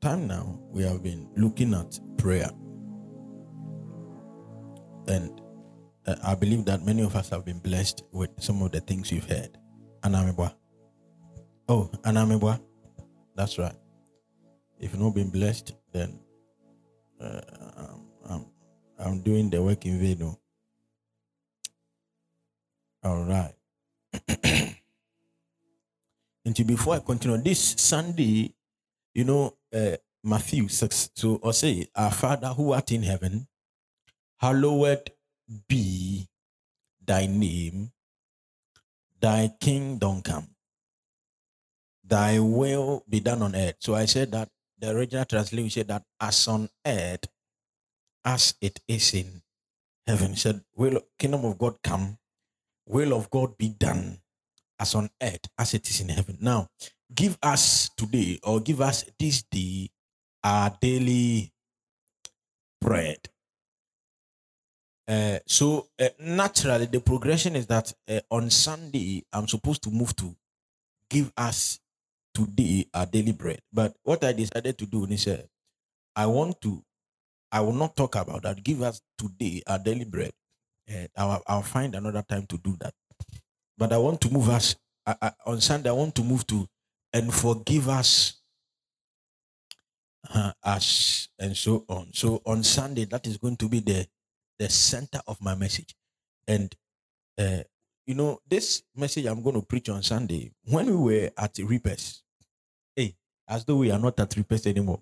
time now we have been looking at prayer, and I believe that many of us have been blessed with some of the things you've heard. Anamibwa. Oh, Anamibwa. That's right. If you've not been blessed, then I'm doing the work in vain. All right. And before I continue, this Sunday, you know, Matthew 6, so I say, our Father who art in heaven, hallowed be thy name, thy kingdom come, thy will be done on earth. So I said that the original translation said that as on earth as it is in heaven. It said, will kingdom of God come, will of God be done as on earth as it is in heaven. Now, give us today, or give us this day, our daily bread. Naturally, the progression is that on Sunday, I'm supposed to move to give us today our daily bread. But what I decided to do is I will not talk about that. Give us today our daily bread. I'll find another time to do that. But I want to move us, on Sunday, I want to move to, and forgive us as, and so on. So on Sunday, that is going to be the center of my message. And, you know, this message I'm going to preach on Sunday, when we were at Reapers, as though we are not at Reapers anymore,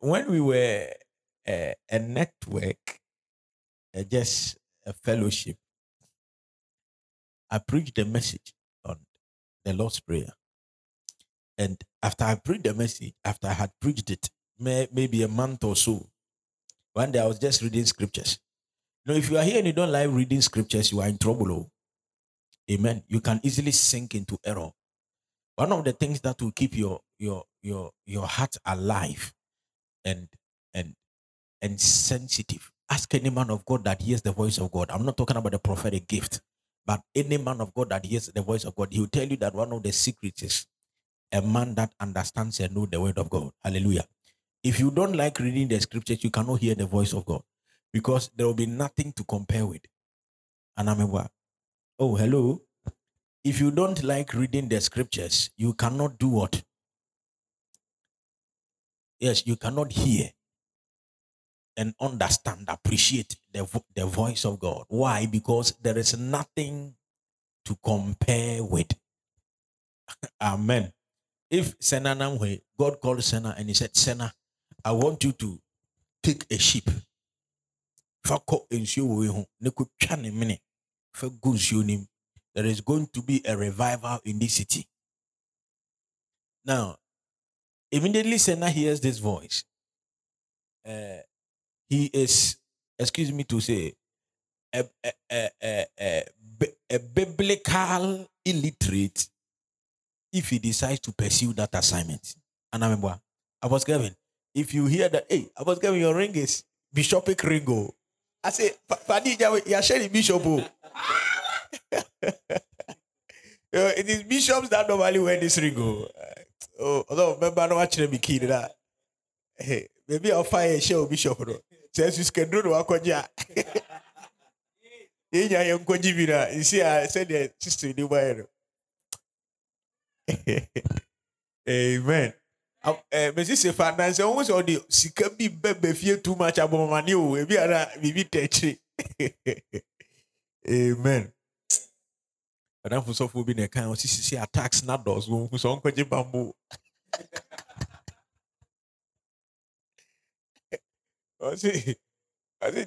when we were a network, just a fellowship, I preached the message on the Lord's Prayer. And after I preached the message, after I had preached it, maybe a month or so, one day I was just reading scriptures. Now, if you are here and you don't like reading scriptures, you are in trouble. Oh. Amen. You can easily sink into error. One of the things that will keep your heart alive and sensitive. Ask any man of God that hears the voice of God. I'm not talking about the prophetic gift, but any man of God that hears the voice of God, he will tell you that one of the secrets is a man that understands and knows the word of God. Hallelujah. If you don't like reading the scriptures, you cannot hear the voice of God, because there will be nothing to compare with. And I mean, what? Oh, hello. If you don't like reading the scriptures, you cannot do what? Yes, you cannot hear and understand, appreciate the voice of God. Why? Because there is nothing to compare with. Amen. If Senna Namwe, God called Senna and he said, Senna, I want you to take a sheep. There is going to be a revival in this city. Now, immediately Senna hears this voice. He is, excuse me to say, a biblical illiterate if he decides to pursue that assignment. And I remember, Apostle Kevin, if you hear that, hey, Apostle Kevin, your ring is Bishopric Ringo. I say, Fadija, you are sharing bishop. It is bishops that normally wear this Ringo. Oh, although remember, I don't want you to be kidding. Hey, maybe I'll fire a show, Bishop. Says you can do the work on ya. You see, I said the sister in the wire. Amen. But this is finance. Almost all the sick be fear too much about money. We are maybe touchy. Amen. But I'm for so full being a kind of CCC attacks, not those who's on Koji Bamboo. I see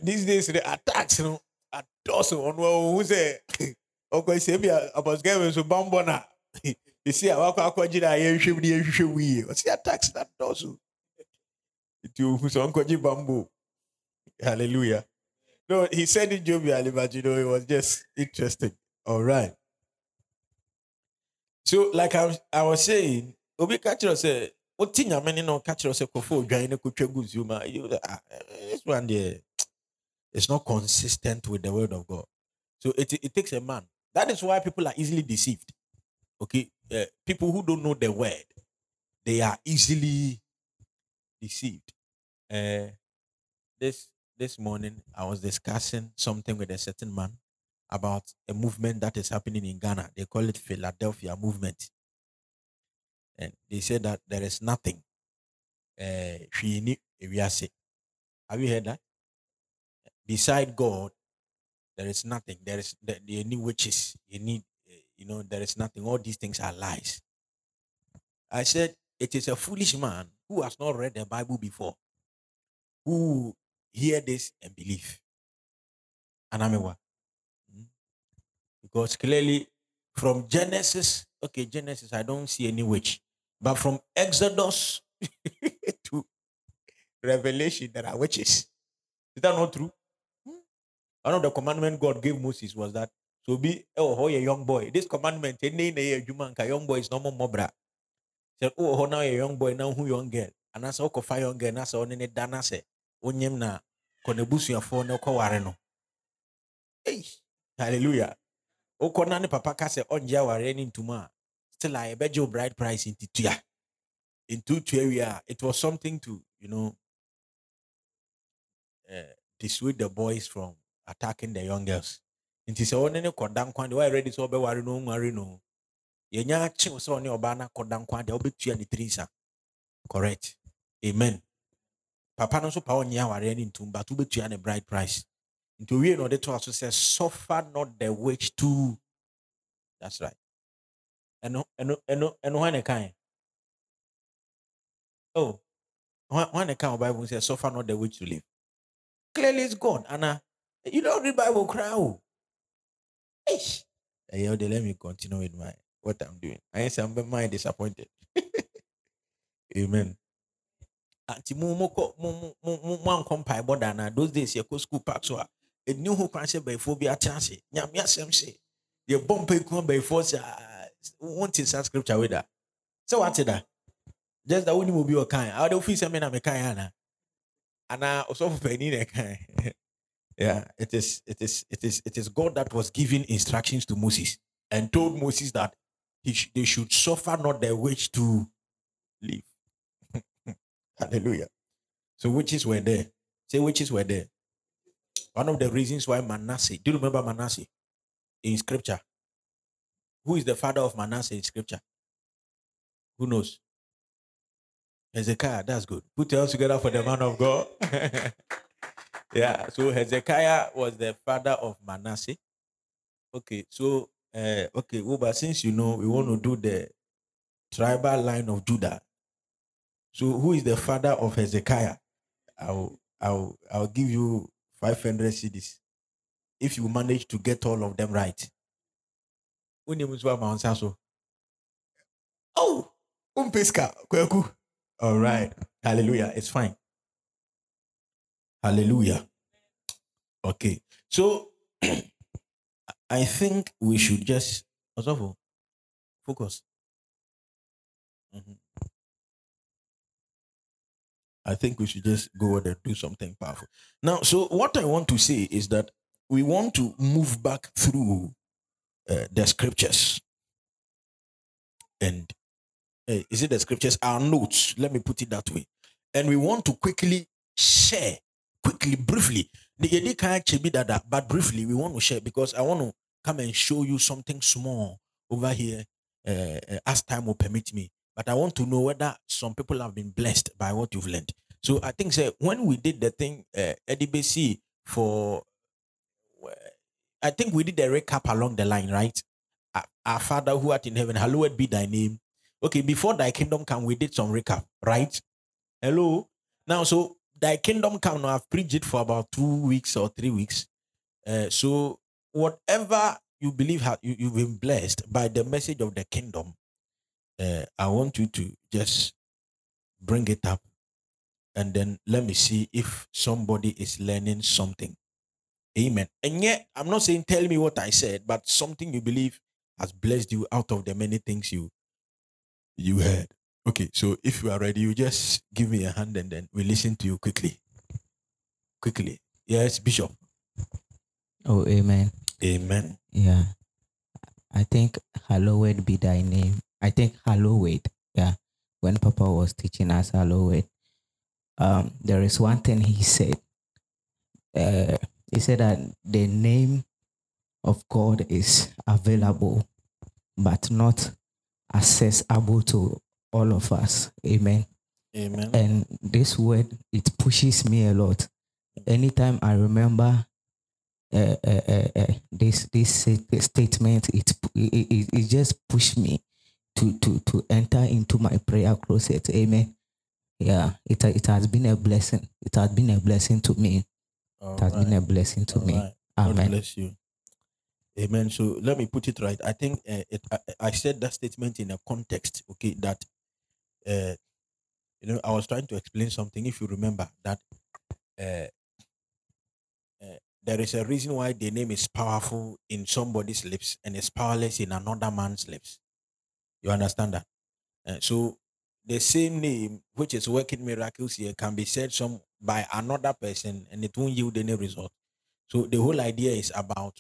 these days the attacks, you know, are also on who say, okay, say, I was given to Bambona. You see, I walk out, I should be attacks that also. Hallelujah. No, he said it jovially, but you know, it was just interesting. All right. So, like I was saying, Obi Catcher said, what thing I mean, no catcher yourself for Jaina Kuchaguzuma. This one there is not consistent with the word of God. So it takes a man. That is why people are easily deceived. Okay. People who don't know the word, they are easily deceived. This morning, I was discussing something with a certain man about a movement that is happening in Ghana. They call it Philadelphia movement. And they said that there is nothing. Have you heard that? Beside God, there is nothing. There is you need witches. You need, there is nothing. All these things are lies. I said, it is a foolish man who has not read the Bible before, who hear this and believe. Anamewa. Because clearly from Genesis, I don't see any witch. But from Exodus to Revelation, there are witches. Is that not true? One of the commandments God gave Moses was that, so be a young boy. This commandment, a young boy is no more bra. Said, oh, now a young boy, now who young girl. And I saw a young girl, and I saw a dana say, oh, na konebusu ya phone, no kawareno. Hey, hallelujah. Oh, konani papa kase onja wareni ntuma. Still, I bet your bride price in Tituya. In Tutuya, it was something to, dissuade the boys from attacking the young girls. It is only Kodam Kwan, why ready so be warino, marino. Yenya Ching was only Obana, Kodam Kwan, the Obitu and the Trisa. Correct. Amen. Papa no so power nya warren into but Ubitu and a bride price. Into we know the two also says, suffer not the witch too. That's right. And when a kind. Oh, when a kind Bible says, suffer not the witch to live. Clearly it's God, Anna. You don't read Bible, crowd. Hey, let me continue with what I'm doing. I ain't saying my disappointed. Amen. Those days you go school park so a new who can say by phobia chance. Nyamia sem say you bump a come by force won't insert scripture with that. So what's that? Just that only will be your kind. How do feel seminar me kind? And I also penny that kind. Yeah, it is God that was giving instructions to Moses and told Moses that they should suffer not their witch to live. Hallelujah. So witches were there. Say witches were there. One of the reasons why Manasseh, do you remember Manasseh in scripture? Who is the father of Manasseh in scripture? Who knows? Hezekiah, that's good. Put your hands together for the man of God. Yeah, so Hezekiah was the father of Manasseh. Okay, so, Uba, since we want to do the tribal line of Judah. So who is the father of Hezekiah? I'll give you 500 CDs if you manage to get all of them right. Oh, Pesca. All right. Hallelujah. It's fine. Hallelujah. Okay. So I think we should just focus. Mm-hmm. I think we should just go and do something powerful. Now, so what I want to say is that we want to move back through the scriptures. And is it the scriptures? Our notes. Let me put it that way. And we want to quickly share, briefly. But briefly, we want to share because I want to come and show you something small over here as time will permit me. But I want to know whether some people have been blessed by what you've learned. So I think when we did the thing, EDBC for, I think we did a recap along the line, right? Our Father who art in heaven, hallowed be thy name. Okay, before thy kingdom come, we did some recap, right? Hello? Now, so thy kingdom come, now I've preached it for about 2 weeks or 3 weeks. So whatever you believe you've been blessed by the message of the kingdom, I want you to just bring it up and then let me see if somebody is learning something. Amen. And yet, I'm not saying tell me what I said, but something you believe has blessed you out of the many things you heard. Okay, so if you are ready, you just give me a hand and then we listen to you quickly. Quickly. Yes, Bishop. Oh, amen. Amen. Yeah. I think hallowed be thy name. Yeah. when Papa was teaching us Halloween, there is one thing he said. He said that the name of God is available, but not accessible to all of us. Amen. Amen. And this word, it pushes me a lot. Anytime I remember this statement, it just pushed me to enter into my prayer closet. Amen. Yeah, it has been a blessing. It has been a blessing to me. All right. Amen. God bless you. Amen. So let me put it right. I think I said that statement in a context, okay, that I was trying to explain something. If you remember that there is a reason why the name is powerful in somebody's lips and is powerless in another man's lips. You understand that? So the same name which is working miracles here can be said by another person and it won't yield any result. So the whole idea is about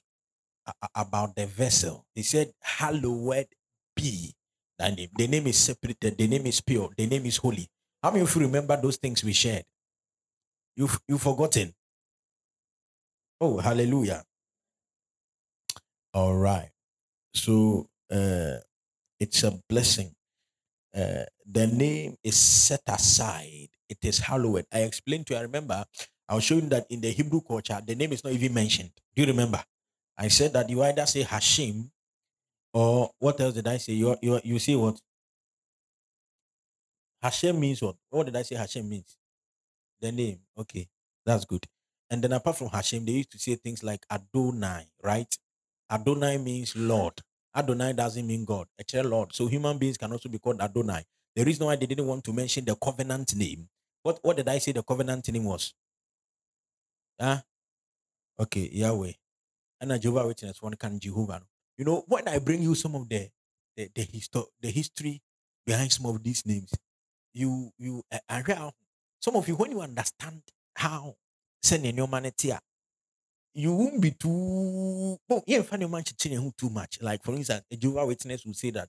the vessel. He said, hallowed be thy name. The name is separated. The name is pure. The name is holy. How many of you remember those things we shared? You've forgotten. Oh, hallelujah. All right. So it's a blessing. The name is set aside. It is hallowed. I explained to you, I remember, I was showing that in the Hebrew culture, the name is not even mentioned. Do you remember? I said that you either say Hashem or what else did I say? You say what? Hashem means what? What did I say Hashem means? The name. Okay, that's good. And then apart from Hashem, they used to say things like Adonai, right? Adonai means Lord. Adonai doesn't mean God. It's a Lord. So human beings can also be called Adonai. The reason why they didn't want to mention the covenant name. What did I say the covenant name was? Huh? Okay, Yahweh. And a Jehovah Witness, one can Jehovah. You know, when I bring you some of the history behind some of these names, some of you, when you understand how sending your money here, you won't be too much. Like, for instance, a Jehovah Witness will say that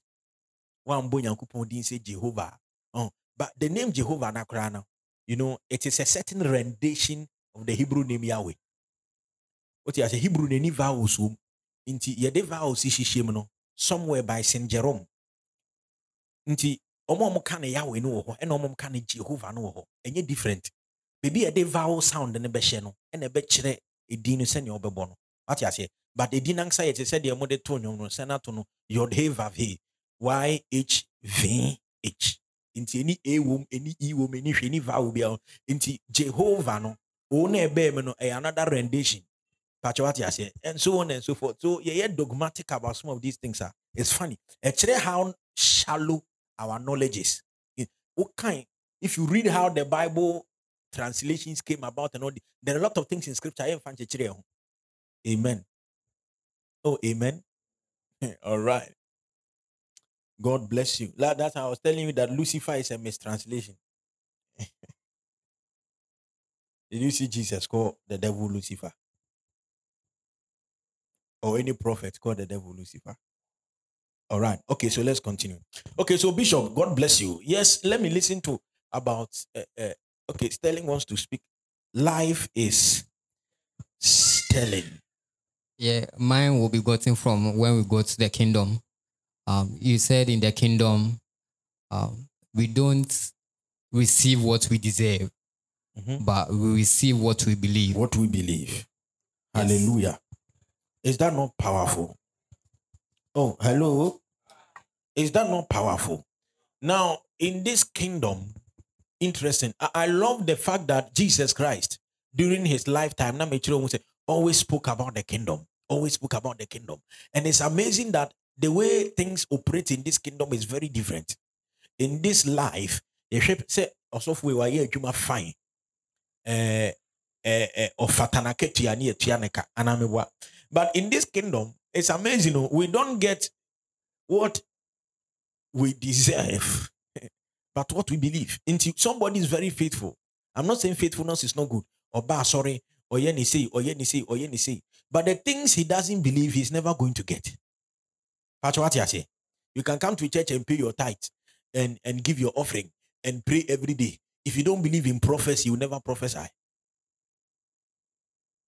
one boy and coupon didn't say Jehovah. But the name Jehovah Nakrana, it is a certain rendition of the Hebrew name Yahweh. As a Hebrew name vowels into yede vowels ishishimno somewhere by Saint Jerome. Inti omom kana Yahweh no ho and omom kana Jehovah no ho. Enye different. Baby a de vowel sound ne be sheno and a bechere edinu seni obebono. What ya say? But edin anxiety said the mode tonyo no senato no yod hevav YHVH. Inti any a womb, any e womb, any vowel be out inti Jehovah no one be no another rendition. And so on and so forth. So yeah, dogmatic about some of these things. It's funny. Actually, how shallow our knowledge is. If you read how the Bible translations came about and all, there are a lot of things in scripture. Amen. Oh, amen. All right. God bless you. That's how I was telling you that Lucifer is a mistranslation. Did you see Jesus call the devil Lucifer? Or any prophet called the devil Lucifer. All right. Okay, so let's continue. Okay, so Bishop, God bless you. Yes, let me listen to about... okay, Sterling wants to speak. Life is Sterling. Yeah, mine will be gotten from when we go to the kingdom. You said in the kingdom, we don't receive what we deserve, but we receive what we believe. What we believe. Yes. Hallelujah. Is that not powerful? Oh, hello. Is that not powerful? Now, in this kingdom, interesting. I love the fact that Jesus Christ, during his lifetime, always spoke about the kingdom. Always spoke about the kingdom. And it's amazing that the way things operate in this kingdom is very different. In this life, the shape said, also we were here, you fine. But in this kingdom, it's amazing. We don't get what we deserve, but what we believe. Somebody is very faithful. I'm not saying faithfulness is not good. But the things he doesn't believe, he's never going to get. That's what I say. You can come to church and pay your tithe. and give your offering and pray every day. If you don't believe in prophecy, you will never prophesy.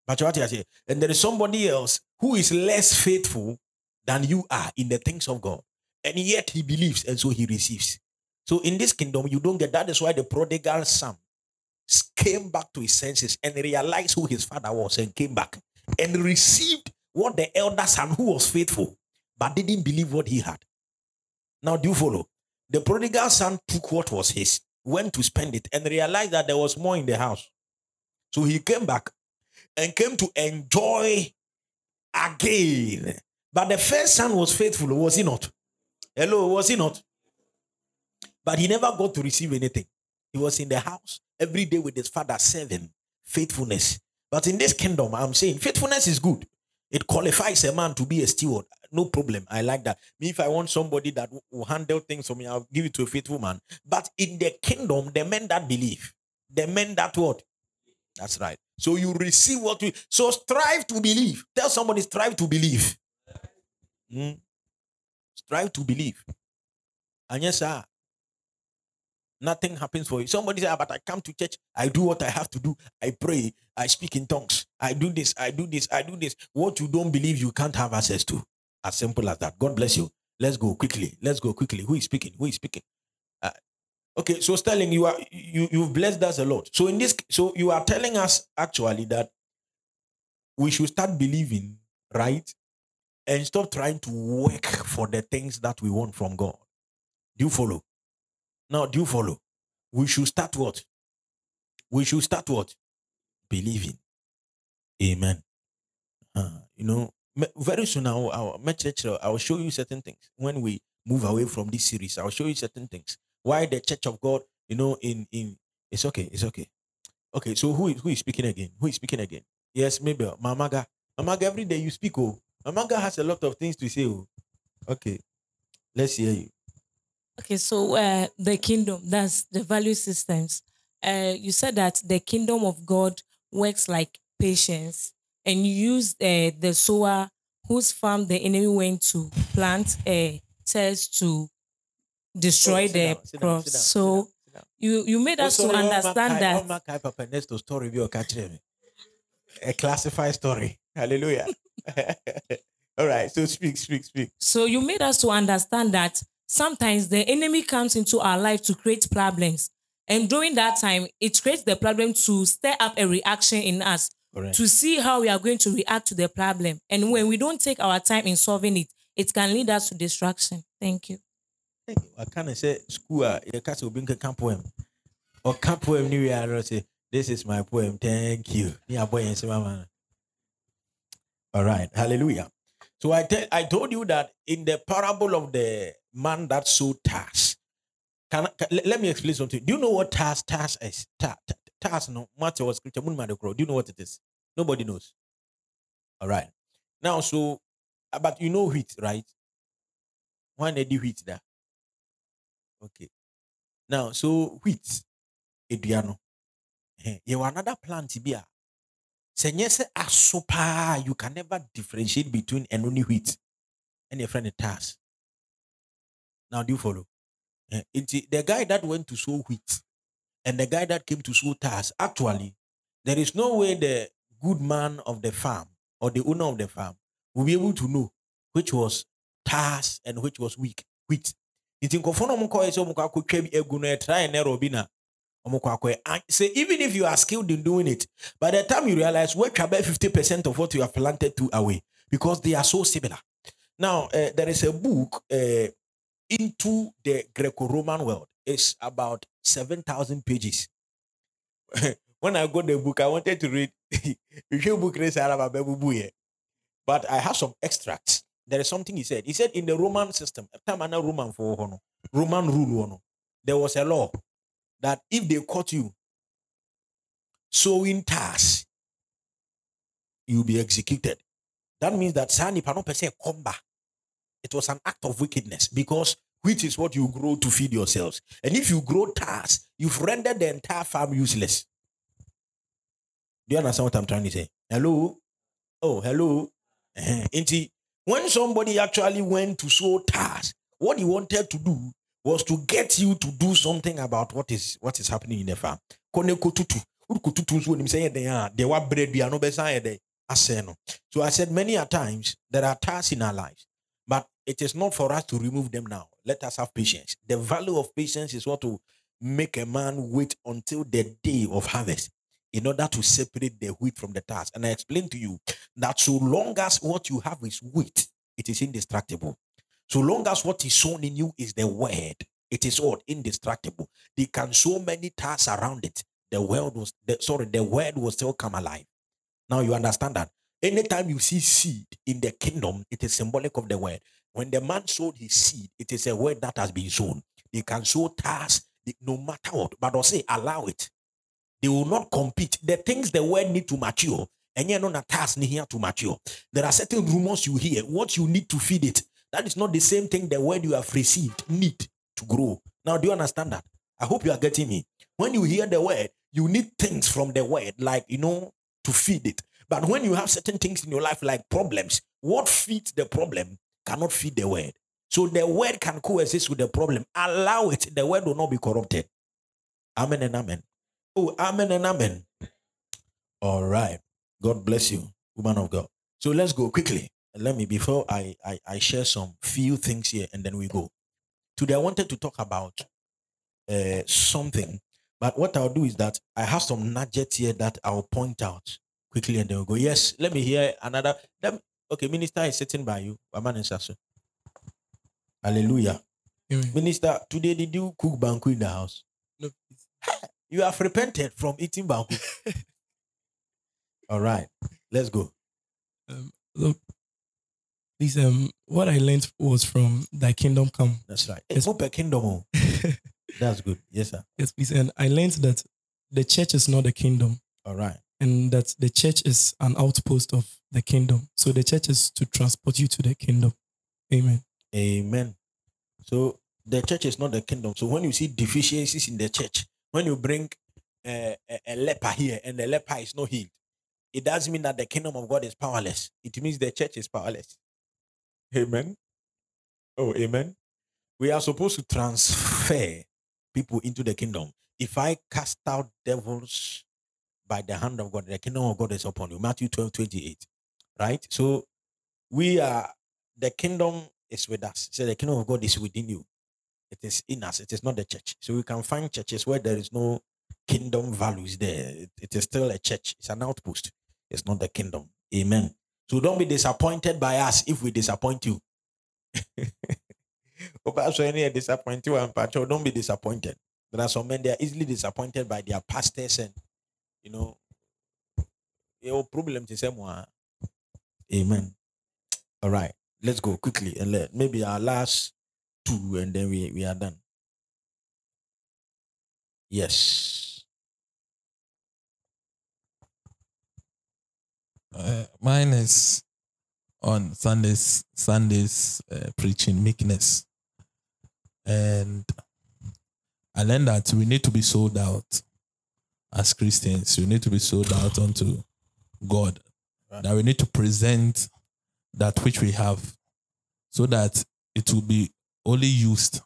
But what I say, and there is somebody else who is less faithful than you are in the things of God, and yet he believes, and so he receives. So in this kingdom, you don't get that. Is why the prodigal son came back to his senses and realized who his father was, and came back and received what the elder son, who was faithful but didn't believe what he had. Now, do you follow? The prodigal son took what was his, went to spend it, and realized that there was more in the house. So he came back and came to enjoy again. But the first son was faithful, was he not? Hello, was he not? But he never got to receive anything. He was in the house every day with his father, serving faithfulness. But in this kingdom, I'm saying faithfulness is good. It qualifies a man to be a steward. No problem. I like that. Me, if I want somebody that will handle things for me, I'll give it to a faithful man. But in the kingdom, the men that believe, the men that what? That's right. So you receive what you... So strive to believe. Tell somebody, strive to believe. Strive to believe. And yes, sir. Nothing happens for you. Somebody says, but I come to church. I do what I have to do. I pray. I speak in tongues. I do this. I do this. I do this. What you don't believe, you can't have access to. As simple as that. God bless you. Let's go quickly. Let's go quickly. Who is speaking? Who is speaking? Okay. So Sterling, you've blessed us a lot. So in this, so you are telling us actually that we should start believing, right? And stop trying to work for the things that we want from God. Do you follow? Now, do you follow? We should start what? We should start what? Believing. Amen. You know, very soon I'll show you certain things. When we move away from this series, I'll show you certain things. Why the Church of God, you know, in it's okay, it's okay. Okay, so who is speaking again? Who is speaking again? Yes, maybe Mamaga. Mamaga, every day you speak, oh. Mamaga has a lot of things to say, oh. Okay, let's hear you. Okay, so the kingdom, that's the value systems. You said that the kingdom of God works like patience, and you use the sower whose farm the enemy went to plant tears to destroy the crops. Sit down. You made us to understand that. Papa Nesto story will catch them. A classified story. Hallelujah. All right, so speak. So you made us to understand that sometimes the enemy comes into our life to create problems. And during that time, it creates the problem to stir up a reaction in us. Correct. To see how we are going to react to the problem. And when we don't take our time in solving it, it can lead us to destruction. Thank you. I can say, school, you can't say, camp poem. Or camp poem, you are say, this is my poem. Thank you. All right. Hallelujah. So I told you that in the parable of the man that sowed tares. Let me explain something. Do you know what tares is? Tares, no matter what scripture, do you know what it is? Nobody knows. All right. Now, so, but you know wheat, right? When they do wheat there. Okay. Now, so wheat, Ediano. You are another plant, Tibia. You can never differentiate between and only wheat and your friend tares. Now, do you follow? The guy that went to sow wheat and the guy that came to sow tares, actually, there is no way the good man of the farm or the owner of the farm will be able to know which was tares and which was wheat. So even if you are skilled in doing it, by the time you realize, work about 50% of what you have planted to away because they are so similar. Now, there is a book, Into the Greco-Roman World. It's about 7,000 pages. When I got the book, I wanted to read but I have some extracts. There is something he said. He said in the Roman system, Roman rule, there was a law that if they caught you sowing tares, you'll be executed. That means that it was an act of wickedness because wheat is what you grow to feed yourselves. And if you grow tares, you've rendered the entire farm useless. Do you understand what I'm trying to say? Hello? Oh, hello? When somebody actually went to sow tares, what he wanted to do was to get you to do something about what is happening in the farm. So I said many a times there are tasks in our lives, but it is not for us to remove them now. Let us have patience. The value of patience is what will make a man wait until the day of harvest in order to separate the wheat from the tares. And I explained to you that so long as what you have is wheat, it is indestructible. So long as what is sown in you is the word, it is all indestructible. They can sow many tares around it. The word will still come alive. Now you understand that. Anytime you see seed in the kingdom, it is symbolic of the word. When the man sowed his seed, it is a word that has been sown. They can sow tares no matter what, but I'll say allow it. They will not compete. The things the word need to mature, and you know that tares need here to mature. There are certain rumors you hear. What you need to feed it, that is not the same thing the word you have received need to grow. Now, do you understand that? I hope you are getting me. When you hear the word, you need things from the word, like, to feed it. But when you have certain things in your life, like problems, what feeds the problem cannot feed the word. So the word can coexist with the problem. Allow it. The word will not be corrupted. Amen and amen. Oh, amen and amen. All right. God bless you, woman of God. So let's go quickly. Let me, before I share some few things here, and then we go. Today I wanted to talk about something, but what I'll do is that I have some nuggets here that I'll point out quickly, and then we'll go. Yes, let me hear another. Okay, minister is sitting by you. Hallelujah. Amen. Minister, today did you cook banku in the house? No. You have repented from eating banku. All right, let's go. Look. This what I learned was from Thy Kingdom Come. That's right. It's not per kingdom. That's good. Yes, sir. Yes, please. And I learned that the church is not a kingdom. All right. And that the church is an outpost of the kingdom. So the church is to transport you to the kingdom. Amen. Amen. So the church is not the kingdom. So when you see deficiencies in the church, when you bring a leper here and the leper is not healed, it doesn't mean that the kingdom of God is powerless. It means the church is powerless. Amen. Oh, amen. We are supposed to transfer people into the kingdom. If I cast out devils by the hand of God, the kingdom of God is upon you. Matthew 12:28. Right? So we are, the kingdom is with us. So the kingdom of God is within you. It is in us. It is not the church. So we can find churches where there is no kingdom values there. It is still a church. It's an outpost. It's not the kingdom. Amen. So don't be disappointed by us if we disappoint you. Don't be disappointed. There are some men, they are easily disappointed by their pastors and, your problem is the same one. Amen. All right. Let's go quickly and maybe our last two and then we are done. Yes. Mine is on Sunday's preaching, meekness. And I learned that we need to be sold out as Christians. We need to be sold out unto God. Right. That we need to present that which we have so that it will be only used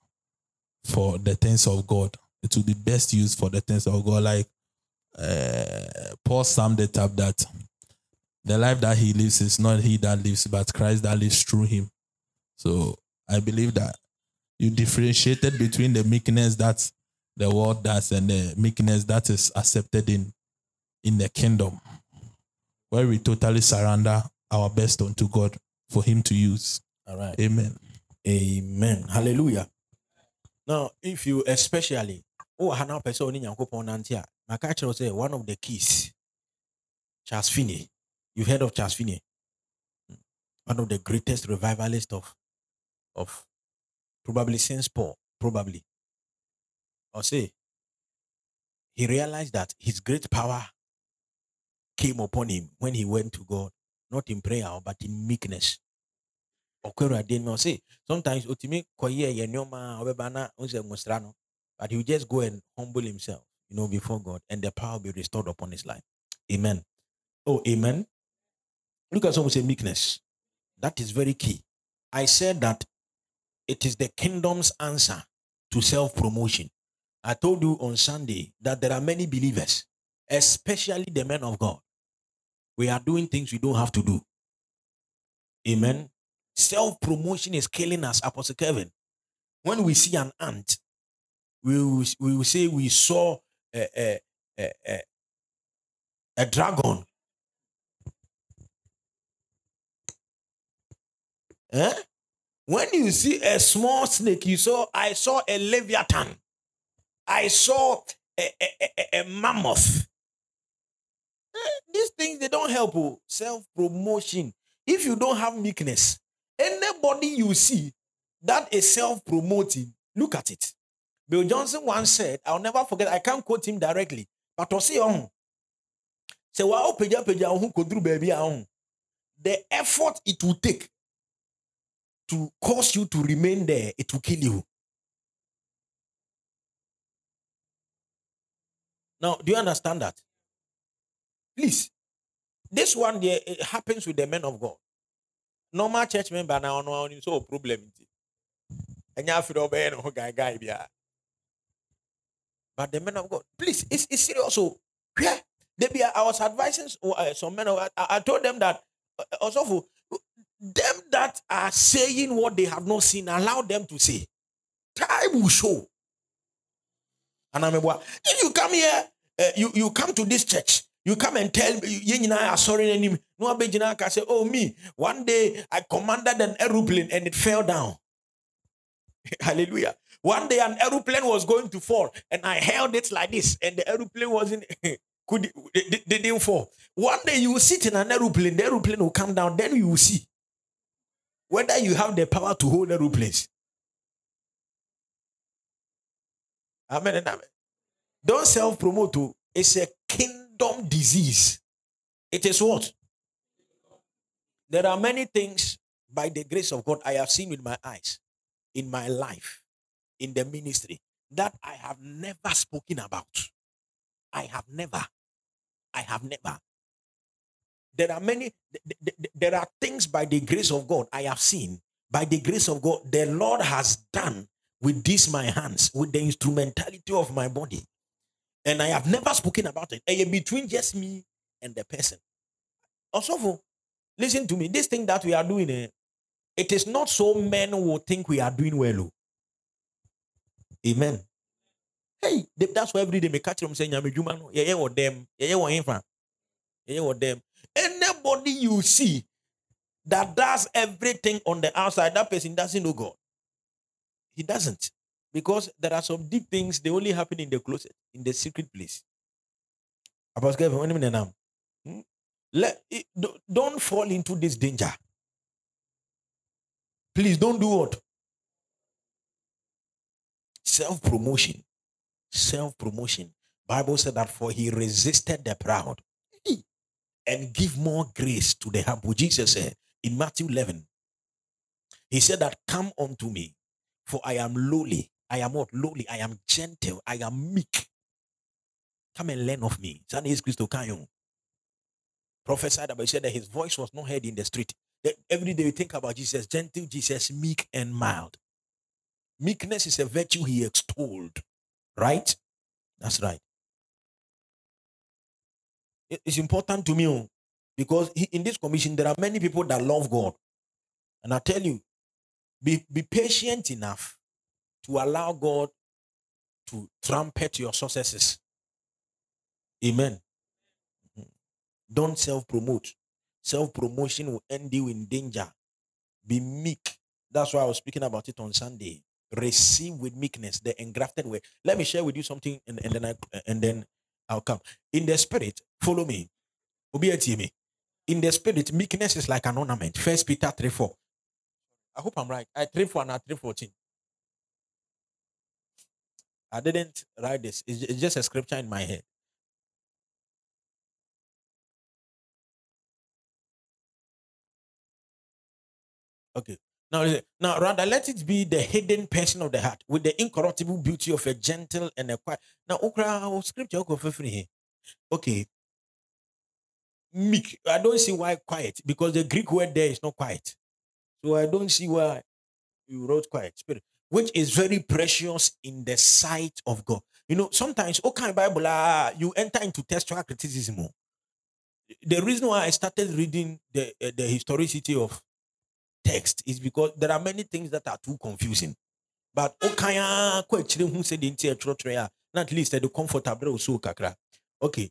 for the things of God. It will be best used for the things of God. Like Paul summed it up that the life that he lives is not he that lives, but Christ that lives through him. So I believe that you differentiated between the meekness that the world does and the meekness that is accepted in the kingdom, where we totally surrender our best unto God for him to use. All right. Amen. Amen. Hallelujah. Now, if you especially, one of the keys, Charles Finney. You've heard of Charles Finney, one of the greatest revivalists of probably since Paul, probably. I'll say, he realized that his great power came upon him when he went to God, not in prayer, but in meekness. Sometimes, but he'll just go and humble himself, before God, and the power will be restored upon his life. Amen. Oh, amen. Look at someone say meekness. That is very key. I said that it is the kingdom's answer to self-promotion. I told you on Sunday that there are many believers, especially the men of God. We are doing things we don't have to do. Amen. Self-promotion is killing us, Apostle Kevin. When we see an ant, we will say we saw a dragon. Eh? When you see a small snake, I saw a leviathan. I saw a mammoth. These things, they don't help you. Self-promotion. If you don't have meekness, anybody you see that is self-promoting, look at it. Bill Johnson once said, I'll never forget, I can't quote him directly, but I'll say, the effort it will take to cause you to remain there, it will kill you. Now, do you understand that? Please. This one there, it happens with the men of God. Normal church member now, no one is so problem. But the men of God, please, it's serious. So, yeah, I was advising some men. I told them that also them that are saying what they have not seen, allow them to say. Time will show. And I remember, if you come here, you come to this church. You come and tell me, I'm sorry, no, I can say, oh, me, one day I commanded an aeroplane and it fell down. Hallelujah. One day an aeroplane was going to fall and I held it like this and the aeroplane didn't fall. One day you will sit in an aeroplane, the aeroplane will come down, then you will see whether you have the power to hold aeroplanes. Amen and amen. Don't self-promote. It's a kingdom disease. It is what? There are many things by the grace of God I have seen with my eyes, in my life, in the ministry, that I have never spoken about. I have never. There are many, there are things by the grace of God I have seen. By the grace of God, the Lord has done with these my hands, with the instrumentality of my body. And I have never spoken about it. Between just me and the person. Also, listen to me. This thing that we are doing, it is not so men will think we are doing well. Amen. Hey, that's why every day we catch them saying, them. Anybody you see that does everything on the outside, that person doesn't know God. He doesn't. Because there are some deep things, they only happen in the closet, in the secret place. Don't fall into this danger. Please don't do what? Self-promotion. Self-promotion. Bible said that for he resisted the proud and give more grace to the humble. Jesus said in Matthew 11, he said that come unto me, for I am lowly. I am what? Lowly. I am gentle. I am meek. Come and learn of me. San Jesus Christ prophesied about, he said that his voice was not heard in the street. That every day we think about Jesus, gentle Jesus, meek and mild. Meekness is a virtue he extolled. Right? That's right. It's important to me because in this commission, there are many people that love God. And I tell you, be patient enough to allow God to trumpet your successes. Amen. Don't self-promote. Self-promotion will end you in danger. Be meek. That's why I was speaking about it on Sunday. Receive with meekness the engrafted way. Let me share with you something and then I'll come. In the spirit, follow me. In the spirit, meekness is like an ornament. 1 Peter 3:4. I hope I'm right. 3:4 and 3:14. I didn't write this. It's just a scripture in my head. Okay. Now, rather, let it be the hidden person of the heart with the incorruptible beauty of a gentle and a quiet. Now, Okra, scripture go for free. Okay. Meek. I don't see why quiet, because the Greek word there is not quiet. So I don't see why you wrote quiet spirit. which is very precious in the sight of God. You know, sometimes, okay, Bible, you enter into textual criticism. The reason why I started reading the historicity of text is because there are many things that are too confusing. But okay, who said in not least the comfortable so kakra. Okay.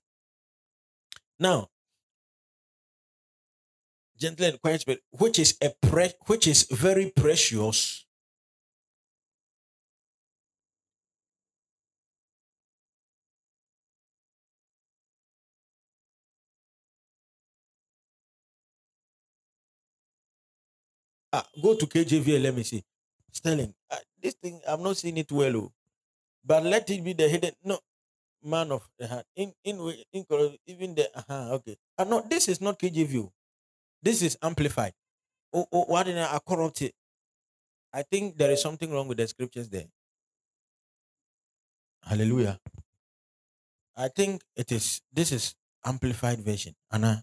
Now, gentle and quiet spirit, which is very precious go to KJV, let me see. Sterling, this thing, I'm not seeing it well, but let it be the hidden, no, man of the heart. In even the, okay. No, this is not KJV. This is amplified. Oh, why didn't I corrupt it? I think there is something wrong with the scriptures there. Hallelujah. I think it is, this is amplified version. Anna.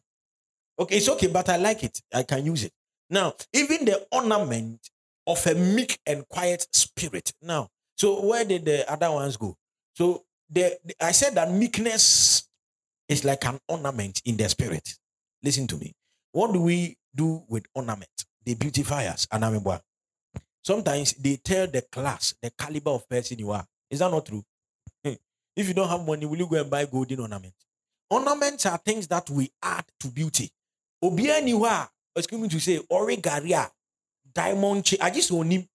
Okay, it's okay, but I like it. I can use it. Now, even the ornament of a meek and quiet spirit. Now, so where did the other ones go? So I said that meekness is like an ornament in the spirit. Listen to me. What do we do with ornament? They beautify us. Sometimes they tell the class, the caliber of person you are. Is that not true? If you don't have money, will you go and buy golden ornament? Ornaments are things that we add to beauty. Obianiwa. Excuse me to say, Origaria, diamond chain. I just want him.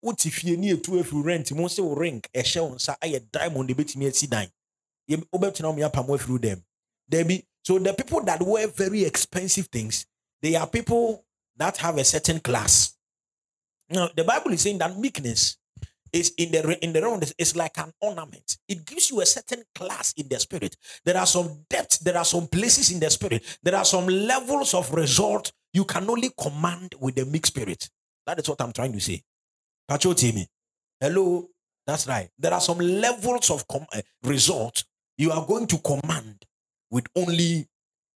What if you need to if you rent? You must say ring. A shell on say a diamond. They bet me a see dime. You bet now me up and through them. There be so the people that wear very expensive things. They are people that have a certain class. Now the Bible is saying that meekness is in the realm. It's like an ornament. It gives you a certain class in the spirit. There are some depths. There are some places in the spirit. There are some levels of result you can only command with the meek spirit. That is what I'm trying to say. Hello, that's right. There are some levels of result you are going to command with only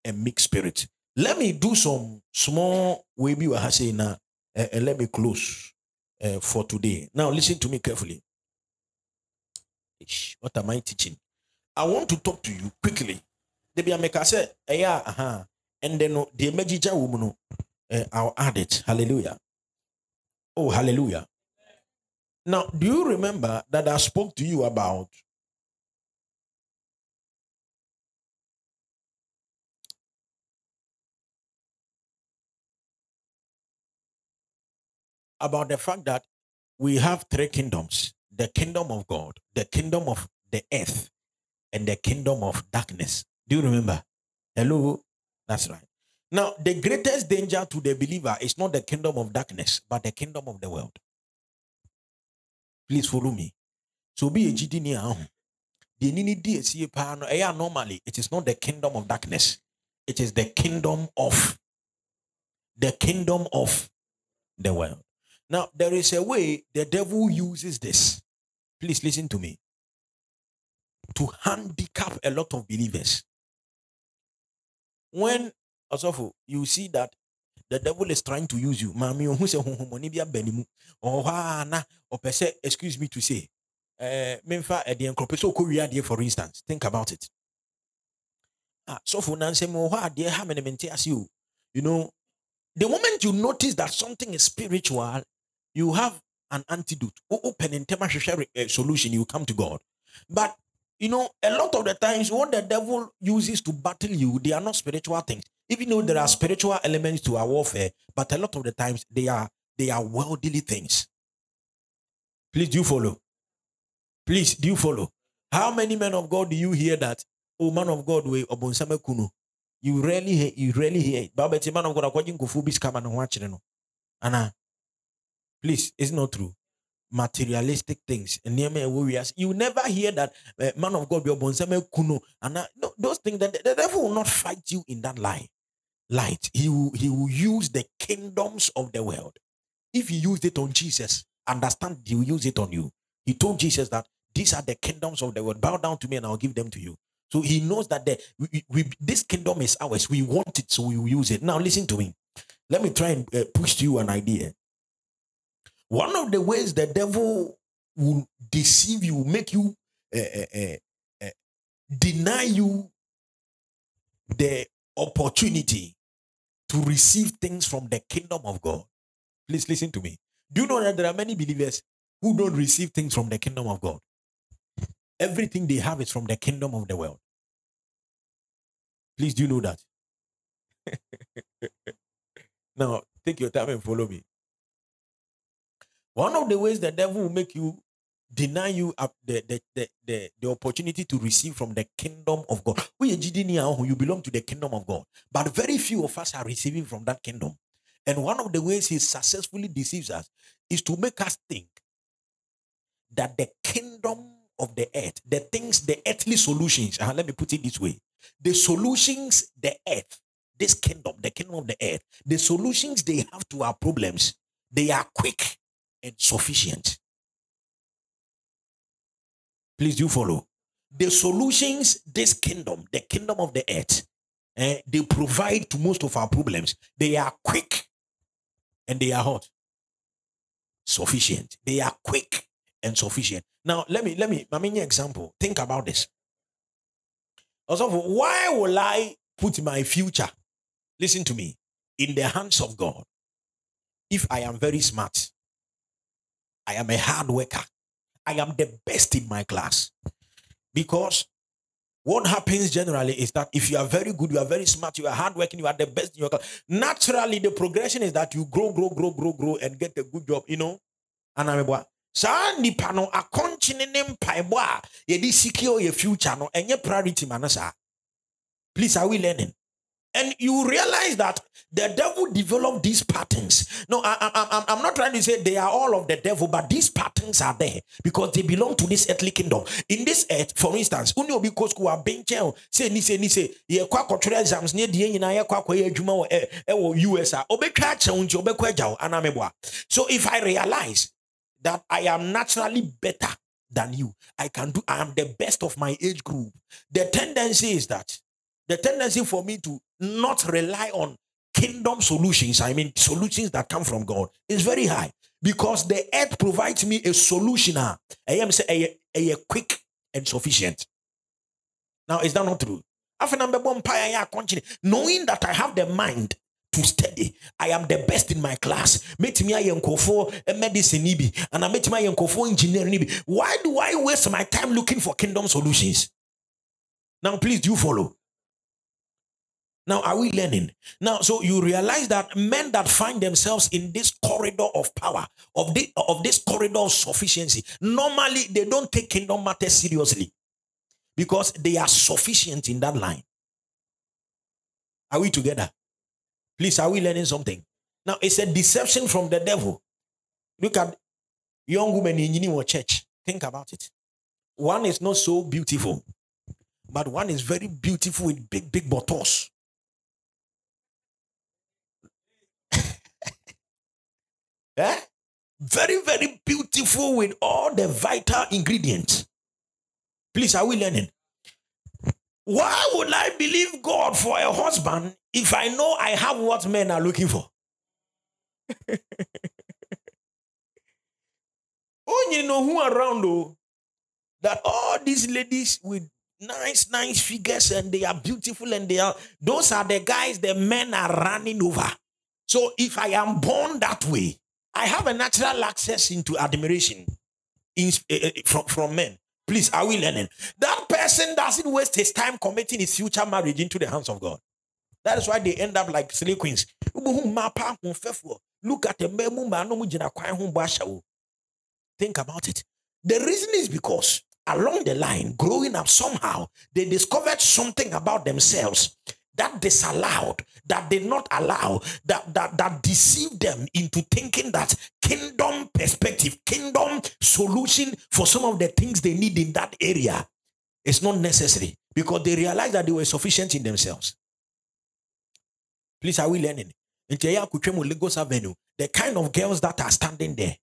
a meek spirit. Let me do some small way we were saying now, and let me close. For today. Now listen to me carefully. What am I teaching? I want to talk to you quickly. And then the major woman, I'll add it. Hallelujah. Oh, hallelujah. Now, do you remember that I spoke to you about the fact that we have three kingdoms, the kingdom of God, the kingdom of the earth, and the kingdom of darkness. Do you remember? Hello? That's right. Now, the greatest danger to the believer is not the kingdom of darkness, but the kingdom of the world. Please follow me. So be a GD. Normally, it is not the kingdom of darkness. It is the kingdom of the world. Now, there is a way the devil uses this. Please listen to me. To handicap a lot of believers. When, Osofo, you see that the devil is trying to use you. Excuse me to say. For instance, think about it. You know, the moment you notice that something is spiritual, you have an antidote. Open and temporary solution, you come to God. But, you know, a lot of the times, what the devil uses to battle you, they are not spiritual things. Even though there are spiritual elements to our warfare, but a lot of the times, they are worldly things. Please, do you follow? Please, do you follow? How many men of God do you hear that? Oh, man of God, we obonsame kuno. You rarely hear it. But man of God, according to Fubis, come and watch it. Anna, please, it's not true. Materialistic things. You never hear that man of God be bonsame kuno. Anna, no, those things that the devil will not fight you in that light. He will use the kingdoms of the world. If he used it on Jesus, understand he will use it on you. He told Jesus that these are the kingdoms of the world. Bow down to me and I'll give them to you. So he knows that this kingdom is ours. We want it, so we will use it. Now listen to me. Let me try and push to you an idea. One of the ways the devil will deceive you, make you deny you the opportunity to receive things from the kingdom of God. Please listen to me. Do you know that there are many believers who don't receive things from the kingdom of God? Everything they have is from the kingdom of the world. Please, do you know that? Now, take your time and follow me. One of the ways the devil will make you deny you the opportunity to receive from the kingdom of God. You belong to the kingdom of God, but very few of us are receiving from that kingdom. And one of the ways he successfully deceives us is to make us think that the kingdom of the earth, the things, the earthly solutions, let me put it this way, the solutions, the earth, this kingdom, the kingdom of the earth, the solutions they have to our problems, they are quick and sufficient. Please do follow. The solutions, this kingdom, the kingdom of the earth, they provide to most of our problems. They are quick and they are hot. Sufficient. They are quick and sufficient. Now, let me example. Think about this. Also, why will I put my future, listen to me, in the hands of God? If I am very smart, I am a hard worker, I am the best in my class. Because what happens generally is that if you are very good, you are very smart, you are hardworking, you are the best in your class, naturally the progression is that you grow and get a good job, you know. And I'm a Sanipano a continent paiboa, ye secure your future no and your priority manasa. Please, are we learning? And you realize that the devil developed these patterns. No, I'm not trying to say they are all of the devil, but these patterns are there because they belong to this earthly kingdom. In this earth, for instance, so if I realize that I am naturally better than you, I am the best of my age group, the tendency for me to not rely on kingdom solutions, I mean solutions that come from God, is very high because the earth provides me a solution. I am saying a quick and sufficient. Now, is that not true? Knowing that I have the mind to study, I am the best in my class. Why do I waste my time looking for kingdom solutions? Now, please, do you follow? Now, are we learning? Now, so you realize that men that find themselves in this corridor of power, of this corridor of sufficiency, normally they don't take kingdom matters seriously because they are sufficient in that line. Are we together? Please, are we learning something? Now, it's a deception from the devil. Look at young women in your church. Think about it. One is not so beautiful, but one is very beautiful with big, big buttocks. Eh? Very, very beautiful with all the vital ingredients. Please, are we learning? Why would I believe God for a husband if I know I have what men are looking for? Oh, you know who around though? That all these ladies with nice figures and they are beautiful and those are the guys the men are running over. So if I am born that way, I have a natural access into admiration from men. Please, are we learning? That person doesn't waste his time committing his future marriage into the hands of God. That is why they end up like slave queens. Look at the Think about it. The reason is because along the line, growing up somehow, they discovered something about themselves that disallowed, that did not allow, that deceived them into thinking that kingdom perspective, kingdom solution for some of the things they need in that area is not necessary because they realized that they were sufficient in themselves. Please, are we learning? The kind of girls that are standing there,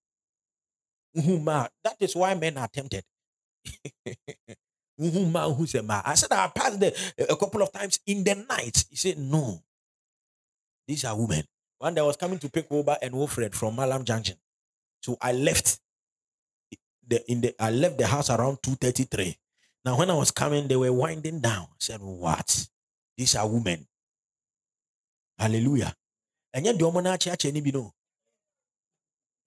that is why men are tempted. I said I passed there a couple of times in the night. He said, no, these are women. One day I was coming to pick Wilbur and Wilfred from Malam Junction. So I left I left the house around 2:33. Now, when I was coming, they were winding down. I said, what? These are women. Hallelujah. And yet, the woman are church and you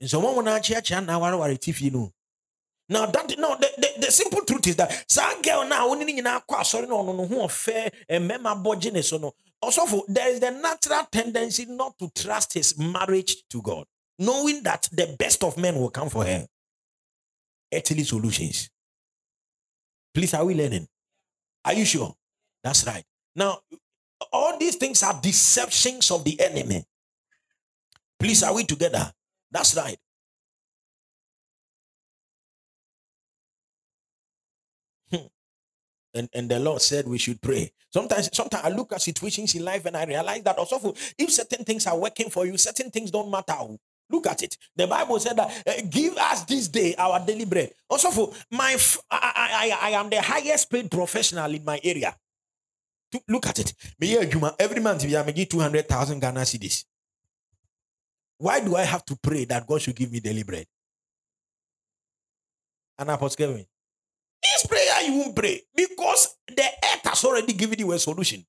and so woman are church and now are TV no. Now that no, the simple truth is that some girl now only in our class or no who are fair and memorable genius or no. Also, for, there is the natural tendency not to trust his marriage to God, knowing that the best of men will come for her. Earthly solutions. Please, are we learning? Are you sure? That's right. Now, all these things are deceptions of the enemy. Please, are we together? That's right. And the Lord said we should pray. Sometimes I look at situations in life and I realize that also if certain things are working for you, certain things don't matter. Look at it. The Bible said that give us this day our daily bread. Also, for I am the highest paid professional in my area. Look at it. Every month we are making 200,000 Ghana cedis. Why do I have to pray that God should give me daily bread? And Apostle Kevin, this prayer you won't pray because the earth has already given you a solution.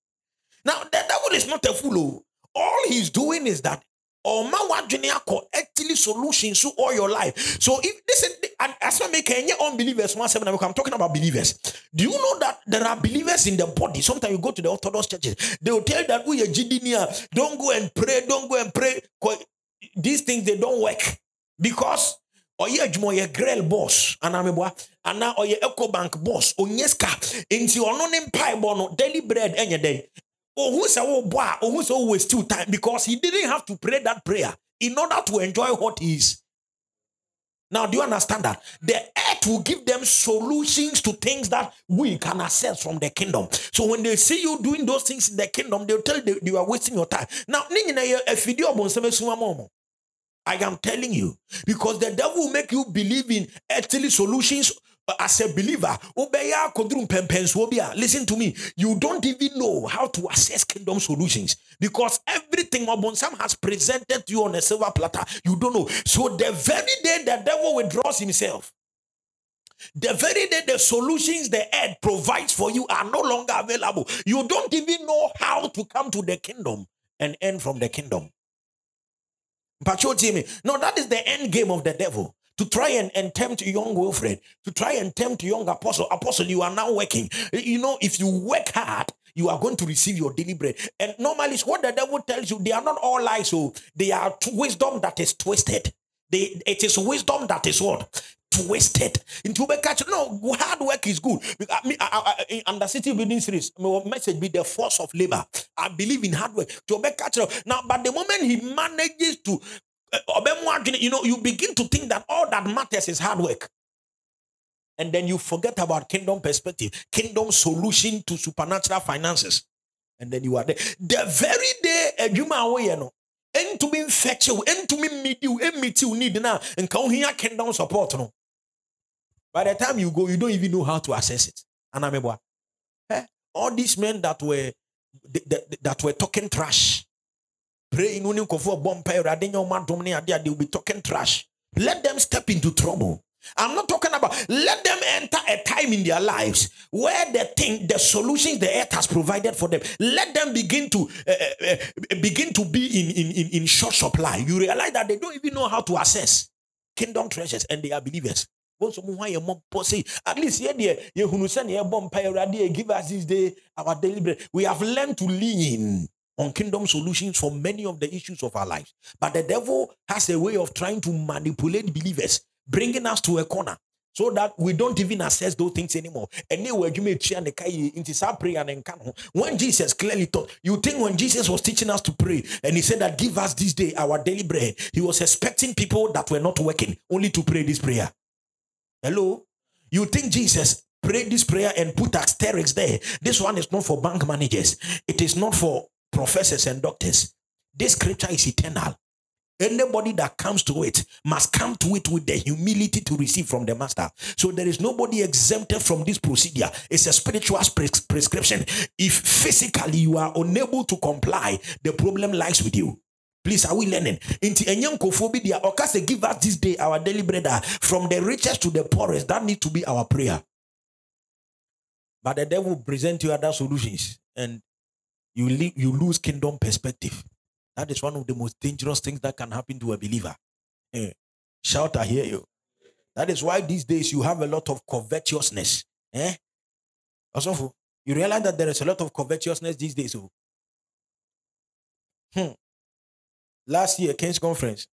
Now, the devil is not a fool. All he's doing is that actually solutions to all your life. So if this is as I make any unbelievers 17, I'm talking about believers. Do you know that there are believers in the body? Sometimes you go to the Orthodox churches, they will tell you that we are Gideon. Don't go and pray. These things they don't work because or ye a grill boss, and I'm a or ye eco bank boss, or yeska into your non pie bono daily bread any day. Or who's a boy, or who's always two time because he didn't have to pray that prayer in order to enjoy what he is. Now, do you understand that? The earth will give them solutions to things that we can access from the kingdom. So when they see you doing those things in the kingdom, they'll tell you you are wasting your time. Now, I am telling you, because the devil will make you believe in earthly solutions. As a believer, listen to me. You don't even know how to assess kingdom solutions because everything Obonsam has presented to you on a silver platter. You don't know. So the very day the devil withdraws himself, the very day the solutions the earth provides for you are no longer available. You don't even know how to come to the kingdom and end from the kingdom. No, that is the end game of the devil. To try and tempt young Wilfred, to try and tempt young Apostle. Apostle, you are now working. You know, if you work hard, you are going to receive your daily bread. And normally, it's what the devil tells you. They are not all lies. So they are wisdom that is twisted. It is wisdom that is what? Twisted. No, hard work is good. I'm the city building series. My message be the force of labor. I believe in hard work. Now, but the moment he manages to you know, you begin to think that all that matters is hard work. And then you forget about kingdom perspective, kingdom solution to supernatural finances. And then you are there. The very day a human way, you know, and to be infectious, and to meet you, and meet you need now, and come here kingdom support. No. By the time you go, you don't even know how to assess it. And I remember, all these men that were talking trash. Pray no for bomb pair, they will be talking trash. Let them step into trouble. I'm not talking about let them enter a time in their lives where they think the solutions the earth has provided for them. Let them begin to be in short supply. You realize that they don't even know how to access kingdom treasures and they are believers. At least give us this day our daily bread. We have learned to lean on kingdom solutions for many of the issues of our lives. But the devil has a way of trying to manipulate believers, bringing us to a corner so that we don't even assess those things anymore. And they were when Jesus clearly taught, you think when Jesus was teaching us to pray and he said that give us this day our daily bread, he was expecting people that were not working only to pray this prayer. Hello? You think Jesus prayed this prayer and put asterisks there? This one is not for bank managers. It is not for professors and doctors. This scripture is eternal. Anybody that comes to it must come to it with the humility to receive from the master. So there is nobody exempted from this procedure. It's a spiritual prescription. If physically you are unable to comply, the problem lies with you. Please, are we learning? Inti enyankophobia okase, give us this day our daily bread, from the richest to the poorest. That need to be our prayer. But the devil present you other solutions, and you lose kingdom perspective. That is one of the most dangerous things that can happen to a believer. Shout, I hear you. That is why these days you have a lot of covetousness. Also, you realize that there is a lot of covetousness these days. Last year, King's Conference,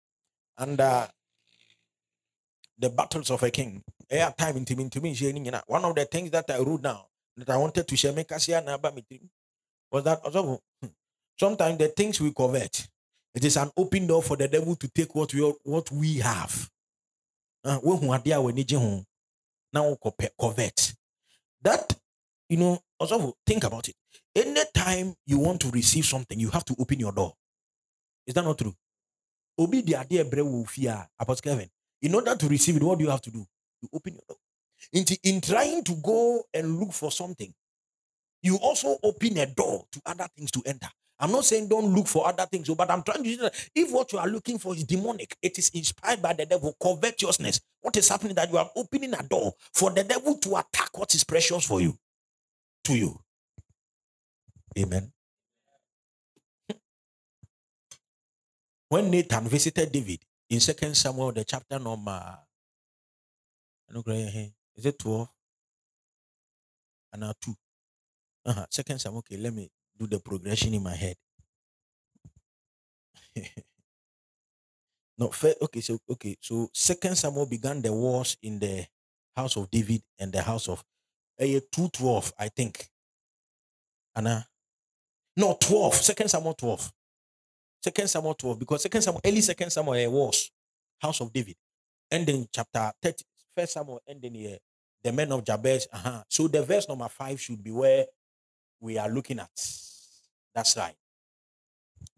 and the battles of a king. Time into one of the things that I wrote down that I wanted to share was that also, sometimes the things we covet, it is an open door for the devil to take what we have. Now covet. That, also think about it. Anytime you want to receive something, you have to open your door. Is that not true? In order to receive it, what do you have to do? You open your door. In trying to go and look for something, you also open a door to other things to enter. I'm not saying don't look for other things, but I'm trying to say if what you are looking for is demonic, it is inspired by the devil, covetousness. What is happening is that you are opening a door for the devil to attack what is precious for you, to you. Amen. When Nathan visited David in 2 Samuel, the chapter number, is it 12? And now 2. 2 Samuel, okay, let me do the progression in my head. So 2 Samuel began the wars in the house of David and the house of 2:12, I think. Anna, no, 12, 2 Samuel 12. 2 Samuel 12, because 2 Samuel, early 2 Samuel was house of David. Ending chapter 30, 1 Samuel, ending here, the men of Jabez. So the verse number 5 should be where we are looking at. That's right.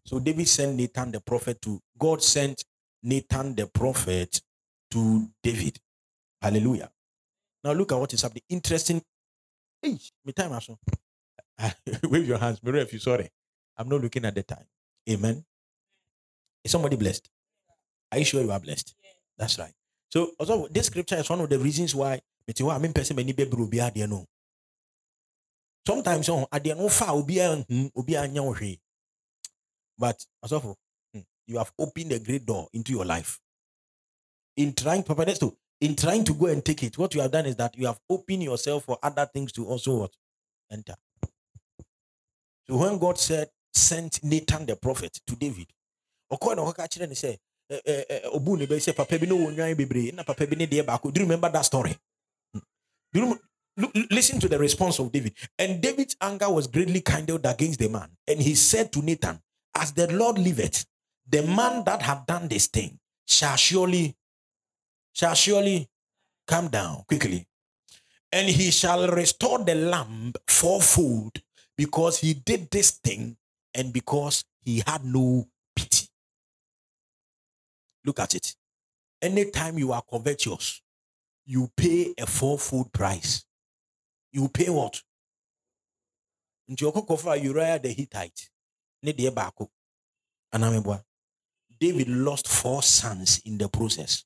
So David sent Nathan the prophet to, God sent Nathan the prophet to David. Hallelujah. Now look at what is happening. Interesting. Hey, my time also. Wave your hands. Mary, if you sorry. I'm not looking at the time. Amen. Is somebody blessed? Are you sure you are blessed? Yeah. That's right. So also, this scripture is one of the reasons why sometimes at the end far obi, but also you have opened a great door into your life. In trying to go and take it, what you have done is that you have opened yourself for other things to also what? Enter. So when God said, sent Nathan the prophet to David, do you remember that story? Listen to the response of David. And David's anger was greatly kindled against the man. And he said to Nathan, as the Lord liveth, the man that hath done this thing shall surely come down quickly. And he shall restore the lamb fourfold, because he did this thing and because he had no pity. Look at it. Anytime you are covetous, you pay a fourfold price. You pay what? Uriah the Hittite. David lost 4 sons in the process.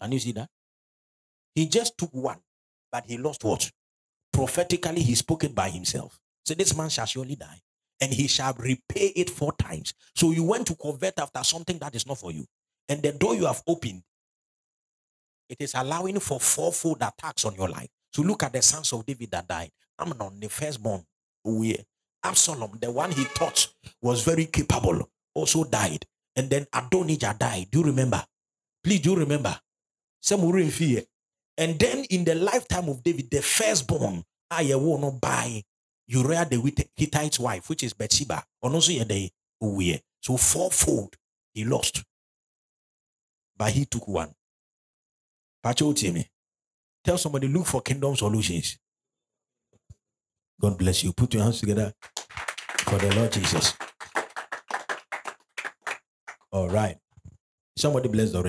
Can you see that? He just took one, but he lost what? Prophetically, he spoke it by himself. So this man shall surely die, and he shall repay it 4 times. So you went to covet after something that is not for you. And the door you have opened, it is allowing for 4-fold attacks on your life. So look at the sons of David that died. Amnon, the firstborn, Absalom, the one he thought was very capable, also died. And then Adonijah died. Do you remember? Please, do you remember? And then in the lifetime of David, the firstborn, I will not buy Uriah the Hittite's wife, which is Bathsheba. So 4-fold he lost. But he took one. Tell somebody, look for kingdom solutions. God bless you. Put your hands together for the Lord Jesus. All right. Somebody bless the rest.